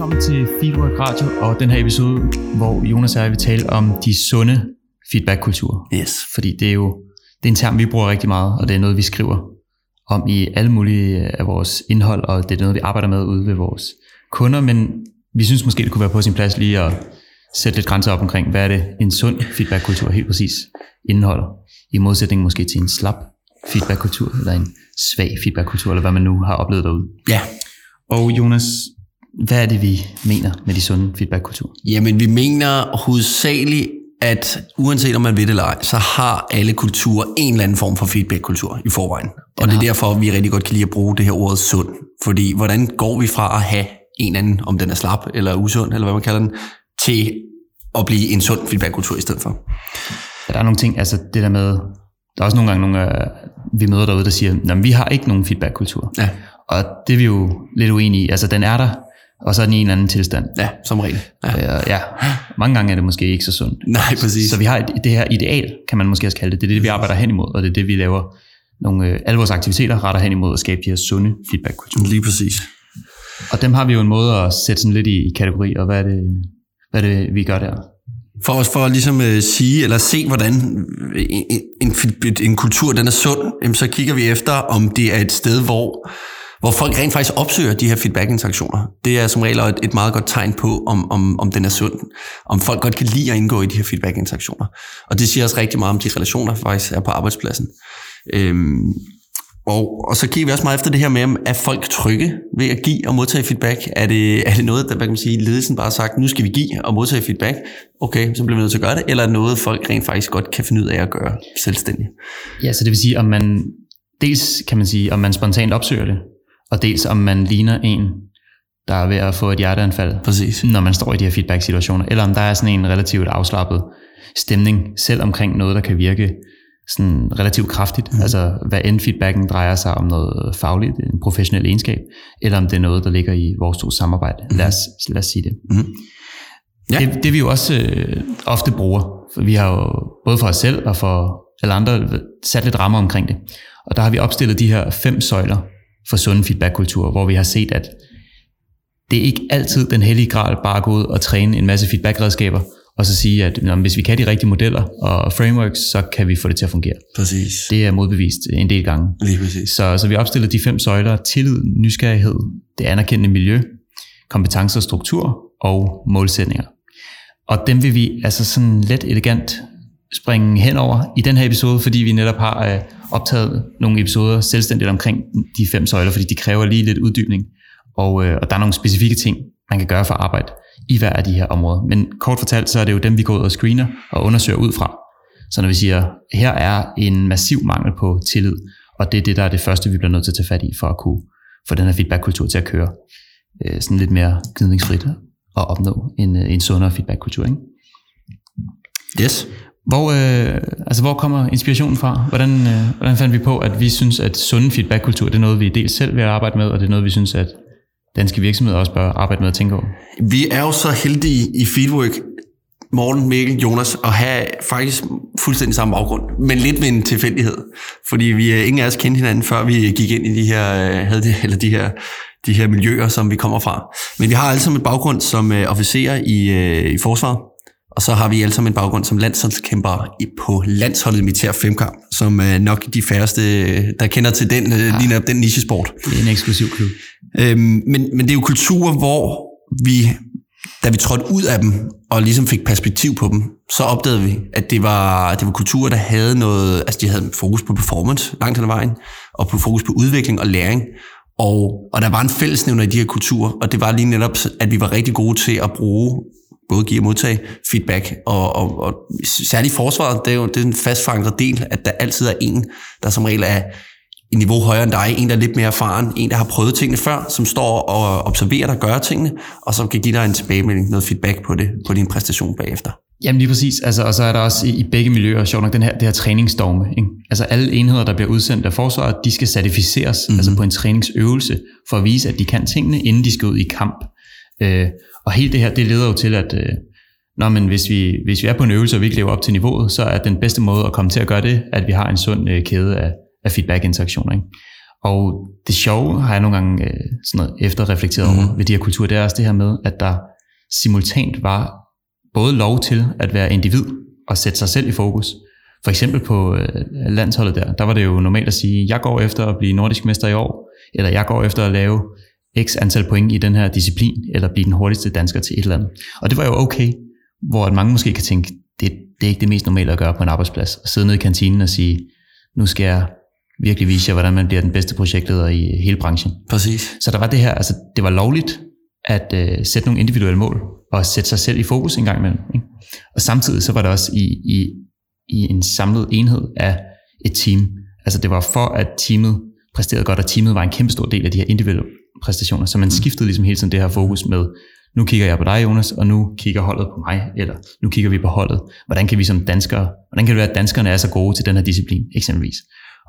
velkommen til Feedwork Radio og den her episode, hvor Jonas og jeg vil tale om de sunde feedbackkulturer. Yes. Fordi det er en term, vi bruger rigtig meget, og det er noget, vi skriver om i alle mulige af vores indhold, og det er noget, vi arbejder med ude ved vores kunder, men vi synes måske, det kunne være på sin plads lige at sætte lidt grænser op omkring, hvad er det en sund feedbackkultur helt præcis indeholder, i modsætning måske til en slap feedbackkultur, eller en svag feedbackkultur, eller hvad man nu har oplevet derude. Ja. Og Jonas, hvad er det, vi mener med de sunde feedbackkulturer? Jamen, vi mener hovedsageligt, at uanset om man ved det eller ej, så har alle kulturer en eller anden form for feedbackkultur i forvejen. Og det er derfor, vi rigtig godt kan lide at bruge det her ord sund. Fordi hvordan går vi fra at have en anden, om den er slap eller usund, eller hvad man kalder den, til at blive en sund feedbackkultur i stedet for? Der er nogle ting, altså det der med, der er også nogle gange vi møder derude, der siger, vi har ikke nogen feedbackkultur. Ja. Og det er vi jo lidt uenige i. Altså den er der, og så er den i en eller anden tilstand. Ja, som regel. Ja. Mange gange er det måske ikke så sundt. Nej, præcis. Så vi har det her ideal, kan man måske også kalde det. Det er det, vi arbejder hen imod, og det er det, vi laver. Alle vores aktiviteter retter hen imod at skabe de her sunde feedbackkulturer. Lige præcis. Og dem har vi jo en måde at sætte sådan lidt i kategori, og hvad er det vi gør der? For at ligesom sige, eller se, hvordan en kultur den er sund, så kigger vi efter, om det er et sted, hvor folk rent faktisk opsøger de her feedback-interaktioner. Det er som regel et meget godt tegn på, om den er sund. Om folk godt kan lide at indgå i de her feedback-interaktioner. Og det siger også rigtig meget om de relationer, der faktisk er på arbejdspladsen. Og så kigger vi også meget efter det her med, er folk trygge ved at give og modtage feedback? Er det noget, der, hvad kan man sige, ledelsen bare har sagt, nu skal vi give og modtage feedback? Okay, så bliver vi nødt til at gøre det. Eller er det noget, folk rent faktisk godt kan finde ud af at gøre selvstændigt? Ja, så det vil sige, om man dels kan man sige, om man spontant opsøger det, og dels om man ligner en, der er ved at få et hjerteanfald, præcis, når man står i de her feedback-situationer, eller om der er sådan en relativt afslappet stemning, selv omkring noget, der kan virke sådan relativt kraftigt, altså hvad end feedbacken drejer sig om noget fagligt, en professionel egenskab, eller om det er noget, der ligger i vores to samarbejde. Lad os sige det. Mm-hmm. Ja. Det vi jo også ofte bruger, for vi har jo både for os selv og for alle andre sat lidt rammer omkring det, og der har vi opstillet de her 5 søjler, for sunde feedbackkulturer, hvor vi har set, at det er ikke altid den hellige gral bare at gå ud og træne en masse feedbackredskaber, og så sige, at hvis vi kan de rigtige modeller og frameworks, så kan vi få det til at fungere. Præcis. Det er modbevist en del gange. Lige præcis. Så vi opstiller de 5 søjler, tillid, nysgerrighed, det anerkendende miljø, kompetencer, struktur og målsætninger. Og dem vil vi altså sådan let elegant springe henover i den her episode, fordi vi netop har optaget nogle episoder selvstændigt omkring de 5 søjler, fordi de kræver lige lidt uddybning, og der er nogle specifikke ting, man kan gøre for arbejde i hver af de her områder. Men kort fortalt, så er det jo dem, vi går ud og screener og undersøger ud fra. Så når vi siger, her er en massiv mangel på tillid, og det er det, der er det første, vi bliver nødt til at tage fat i, for at kunne få den her feedbackkultur til at køre sådan lidt mere gnidningsfrit og opnå en sundere feedbackkultur, ikke? Yes. Hvor kommer inspirationen fra? Hvordan fandt vi på, at vi synes, at sunde feedbackkultur, det er noget, vi dels selv vil arbejde med, og det er noget, vi synes, at danske virksomheder også bør arbejde med at tænke over? Vi er jo så heldige i Feedwork, Morten, Mikkel, Jonas, at have faktisk fuldstændig samme baggrund, men lidt med en tilfældighed. Fordi vi ingen af os kendte hinanden, før vi gik ind i de her miljøer, som vi kommer fra. Men vi har alle sammen et baggrund som officerer i forsvaret. Og så har vi alle sammen en baggrund som landsholdskæmpere på landsholdet militær femkamp, som er nok de færreste, der kender til den, ligner den nichesport. Det er en eksklusiv klub. Men det er jo kulturer, hvor vi, da vi trådte ud af dem, og ligesom fik perspektiv på dem, så opdagede vi, at det var kulturer, der havde noget, altså de havde fokus på performance langt hen ad vejen, og på fokus på udvikling og læring. Og der var en fællesnævner i de her kulturer, og det var lige netop, at vi var rigtig gode til at bruge både give og modtage feedback, og særligt forsvaret, det er en fastforankret del, at der altid er en, der som regel er et niveau højere end dig, en, der er lidt mere erfaren, en, der har prøvet tingene før, som står og observerer dig gøre tingene, og som kan give dig en tilbagemelding, noget feedback på det, på din præstation bagefter. Jamen lige præcis, altså, og så er der også i begge miljøer, sjovt nok, det her træningsstorme, ikke? Altså alle enheder, der bliver udsendt af forsvaret, de skal certificeres, altså på en træningsøvelse, for at vise, at de kan tingene, inden de skal ud i kamp. Og hele det her, det leder jo til, at hvis vi er på en øvelse, og vi ikke lever op til niveauet, så er den bedste måde at komme til at gøre det, at vi har en sund kæde af feedback-interaktioner, ikke? Og det sjove har jeg nogle gange sådan noget efterreflekteret over ved de her kulturer, det er også det her med, at der simultant var både lov til at være individ og sætte sig selv i fokus. For eksempel på landsholdet der var det jo normalt at sige, jeg går efter at blive nordisk mester i år, eller jeg går efter at lave x antal point i den her disciplin, eller blive den hurtigste dansker til et eller andet. Og det var jo okay, hvor mange måske kan tænke, det er ikke det mest normale at gøre på en arbejdsplads. At sidde nede i kantinen og sige, nu skal jeg virkelig vise jer, hvordan man bliver den bedste projektleder i hele branchen. Præcis. Så der var det her, altså det var lovligt at sætte nogle individuelle mål, og sætte sig selv i fokus en gang imellem. Ikke? Og samtidig så var det også i en samlet enhed af et team. Altså det var for, at teamet præsterede godt, og teamet var en kæmpe stor del af de her individuelle præstationer, så man skiftede ligesom hele tiden det her fokus med, nu kigger jeg på dig, Jonas, og nu kigger holdet på mig, eller nu kigger vi på holdet. Hvordan kan vi som danskere, hvordan kan det være, at danskerne er så gode til den her disciplin, eksempelvis?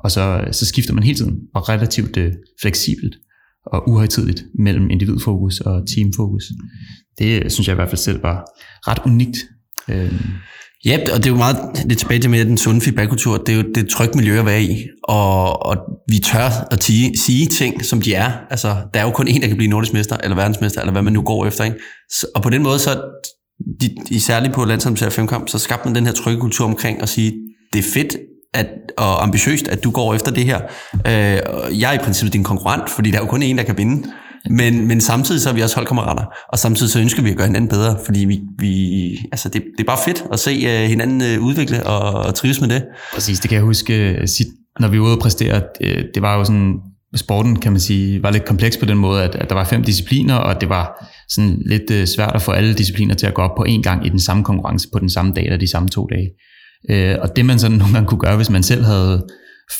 Og så skifter man hele tiden, og relativt fleksibelt og uhøjtideligt mellem individfokus og teamfokus. Det synes jeg i hvert fald selv var ret unikt. Ja, og det er jo meget lidt tilbage til med den sunde feedbackkultur. Det er jo det trygt miljø at være i, og vi tør at sige ting, som de er. Altså, der er jo kun én, der kan blive nordisk mester, eller verdensmester, eller hvad man nu går efter. Ikke? Så, og på den måde, så særligt på landsholdet militær femkamp, så skabte man den her trygge kultur omkring at sige, det er fedt og ambitiøst, at du går efter det her. Jeg er i princippet din konkurrent, fordi der er jo kun én, der kan vinde. Men samtidig så er vi også holdkammerater, og samtidig så ønsker vi at gøre hinanden bedre, fordi altså det er bare fedt at se hinanden udvikle og trives med det. Præcis, det kan jeg huske, når vi var ude og præstere, det var jo sådan, sporten kan man sige, var lidt kompleks på den måde, at der var 5 discipliner, og det var sådan lidt svært at få alle discipliner til at gå op på én gang i den samme konkurrence på den samme dag eller de samme 2 dage. Og det man sådan nogle gange kunne gøre, hvis man selv havde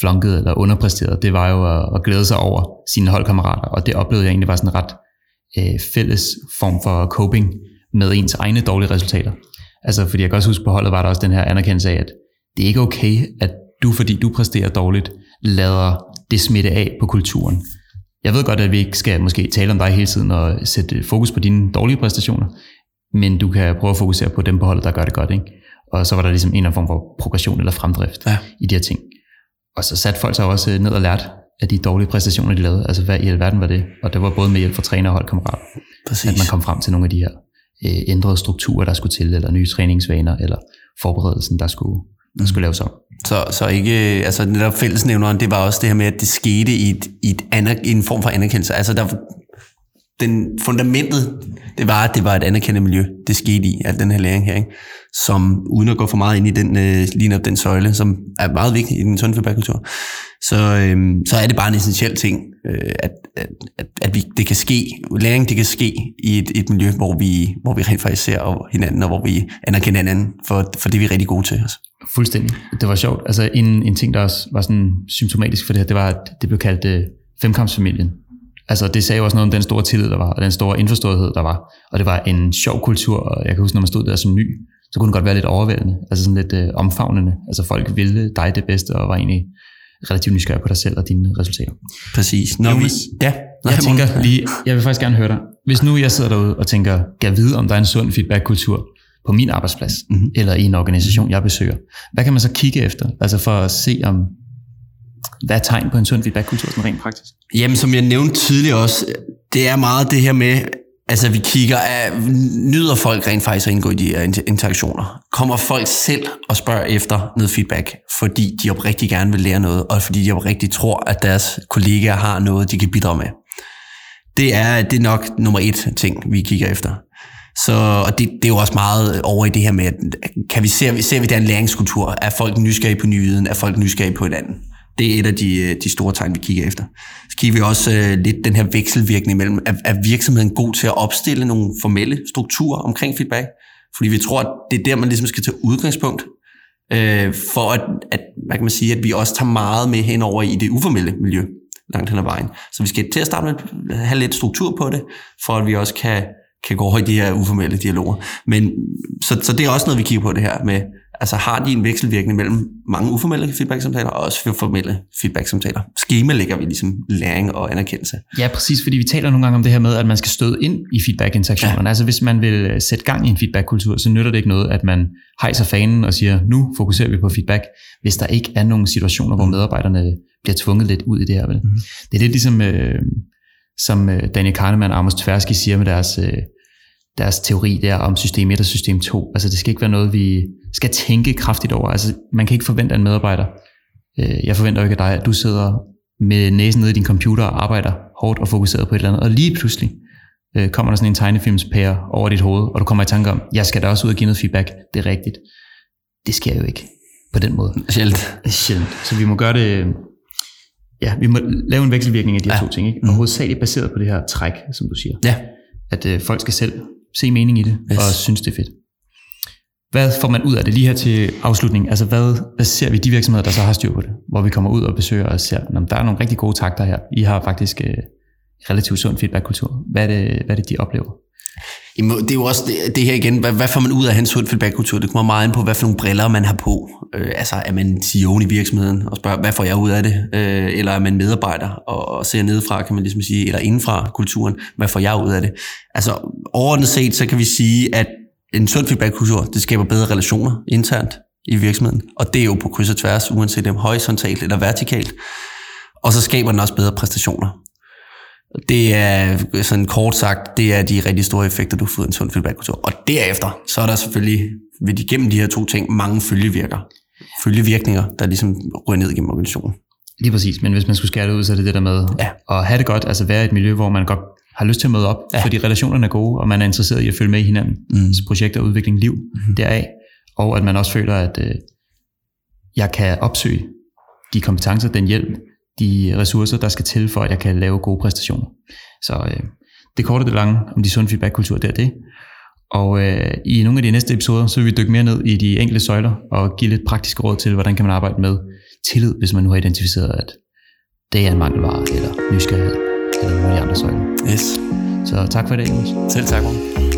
flunket eller underpræsteret, det var jo at glæde sig over sine holdkammerater, og det oplevede jeg egentlig var sådan en ret fælles form for coping med ens egne dårlige resultater. Altså, fordi jeg kan også huske, på holdet var der også den her anerkendelse af, at det er ikke okay, at du, fordi du præsterer dårligt, lader det smitte af på kulturen. Jeg ved godt, at vi ikke skal måske tale om dig hele tiden og sætte fokus på dine dårlige præstationer, men du kan prøve at fokusere på dem på holdet, der gør det godt, ikke? Og så var der ligesom en eller anden form for progression eller fremdrift i de her ting. Og så satte folk sig også ned og lærte af de dårlige præstationer, de lavede. Altså, hvad i alverden var det? Og det var både med hjælp fra træner og holdkammerater, at man kom frem til nogle af de her ændrede strukturer, der skulle til, eller nye træningsvaner, eller forberedelsen, der skulle laves om. Så ikke, altså netop fællesnævneren, det var også det her med, at det skete i en form for anerkendelse. Altså, fundamentet, det var et anerkendt miljø, det skete i, al den her læring her, ikke? Som, uden at gå for meget ind i den, lige op den søjle, som er meget vigtig i den sunde feedbackkultur, så er det bare en essentiel ting, at det kan ske, læring det kan ske i et miljø, hvor vi rent faktisk ser hinanden, og hvor vi anerkender hinanden for det, vi er rigtig gode til. Altså. Fuldstændig. Det var sjovt. Altså, en ting, der også var sådan symptomatisk for det her, det var, at det blev kaldt femkampsfamilien. Altså, det sagde jo også noget om den store tillid, der var, og den store indforståethed, der var. Og det var en sjov kultur, og jeg kan huske, når man stod der som ny, så kunne den godt være lidt overvældende, altså sådan lidt omfavnende. Altså, folk ville dig det bedste, og var egentlig relativt nysgerrig på dig selv og dine resultater. Præcis. Nå, Jonas, jeg vil faktisk gerne høre dig. Hvis nu jeg sidder derude og tænker, gav vide, om der er en sund feedbackkultur på min arbejdsplads, eller i en organisation, jeg besøger, hvad kan man så kigge efter? Altså, for at se om... Hvad er tegn på en sund feedbackkultur, sådan rent praktisk? Jamen, som jeg nævnte tidligere også, det er meget det her med, altså vi kigger af, nyder folk rent faktisk at indgå i de her interaktioner? Kommer folk selv og spørger efter noget feedback, fordi de oprigtigt gerne vil lære noget, og fordi de oprigtigt tror, at deres kollegaer har noget, de kan bidrage med? Det er nok nummer 1 ting, vi kigger efter. Så, og det er jo også meget over i det her med, at ser vi der en læringskultur? Er folk nysgerrige på ny viden? Er folk nysgerrige på hinanden? Det er et af de store tegn, vi kigger efter. Så kigger vi også lidt den her vekselvirkning mellem, er virksomheden god til at opstille nogle formelle strukturer omkring feedback? Fordi vi tror, at det er der, man ligesom skal tage udgangspunkt, for at hvad kan man sige, at vi også tager meget med henover i det uformelle miljø langt hen ad vejen. Så vi skal til at starte med at have lidt struktur på det, for at vi også kan gå over i de her uformelle dialoger. Men, så det er også noget, vi kigger på det her med, altså har de en vekselvirkning mellem mange uformelle feedback-samtaler og også formelle feedback-samtaler. Skema lægger vi ligesom læring og anerkendelse. Ja, præcis, fordi vi taler nogle gange om det her med, at man skal støde ind i feedback-interaktionerne. Ja. Altså hvis man vil sætte gang i en feedback-kultur, så nytter det ikke noget, at man hejser fanen og siger, nu fokuserer vi på feedback, hvis der ikke er nogen situationer, hvor medarbejderne bliver tvunget lidt ud i det her. Vel? Mm-hmm. Det er lidt ligesom, som Daniel Kahneman og Amos Tversky siger med deres teori der om system 1 og system 2. Altså det skal ikke være noget, vi skal tænke kraftigt over. Altså man kan ikke forvente af en medarbejder. Jeg forventer ikke af dig, at du sidder med næsen nede i din computer og arbejder hårdt og fokuseret på et eller andet. Og lige pludselig kommer der sådan en tegnefilmspære over dit hoved, og du kommer i tanke om, jeg skal da også ud og give noget feedback. Det er rigtigt. Det sker jo ikke på den måde. Sjældent. Så vi må gøre det... Ja, vi må lave en vekselvirkning af de her to ting, ikke? Og hovedsageligt baseret på det her træk, som du siger. Ja. At folk skal selv se mening i det, og synes, det er fedt. Hvad får man ud af det lige her til afslutningen? Altså, hvad ser vi de virksomheder, der så har styr på det? Hvor vi kommer ud og besøger og ser, at der er nogle rigtig gode takter her. I har faktisk relativt sund feedback-kultur. Hvad er det, de oplever? Det er jo også det her igen, hvad får man ud af hans feedback-kultur? Det kommer meget ind på, hvad for nogle briller man har på. Altså er man CEO'en i virksomheden og spørger, hvad får jeg ud af det? Eller er man medarbejder og ser nedefra, kan man ligesom sige, eller indenfra kulturen, hvad får jeg ud af det? Altså overordnet set, så kan vi sige, at en sund feedback-kultur, det skaber bedre relationer internt i virksomheden. Og det er jo på kryds og tværs, uanset om horisontalt eller vertikalt. Og så skaber den også bedre præstationer. Det er sådan kort sagt, det er de rigtig store effekter, du får i en sund feedback-kultur. Og derefter, så er der selvfølgelig, ved igennem de her to ting, mange følgevirkninger, der ligesom ryger ned gennem organisationen. Lige præcis, men hvis man skulle skære det ud, så er det det der med at have det godt, altså være i et miljø, hvor man godt har lyst til at møde op, fordi relationerne er gode, og man er interesseret i at følge med i hinanden, så projekter, udvikling, liv deraf, og at man også føler, at jeg kan opsøge de kompetencer, den hjælp, de ressourcer, der skal til, for at jeg kan lave gode præstationer. Så det korte og det lange om de sunde feedback-kultur, det er det. Og i nogle af de næste episoder, så vil vi dykke mere ned i de enkelte søjler og give lidt praktiske råd til, hvordan kan man arbejde med tillid, hvis man nu har identificeret, at det er en mangelvare, eller nysgerrighed, eller nogle af de andre søjler. Yes. Så tak for i dag, Jonas. Selv tak, Morten.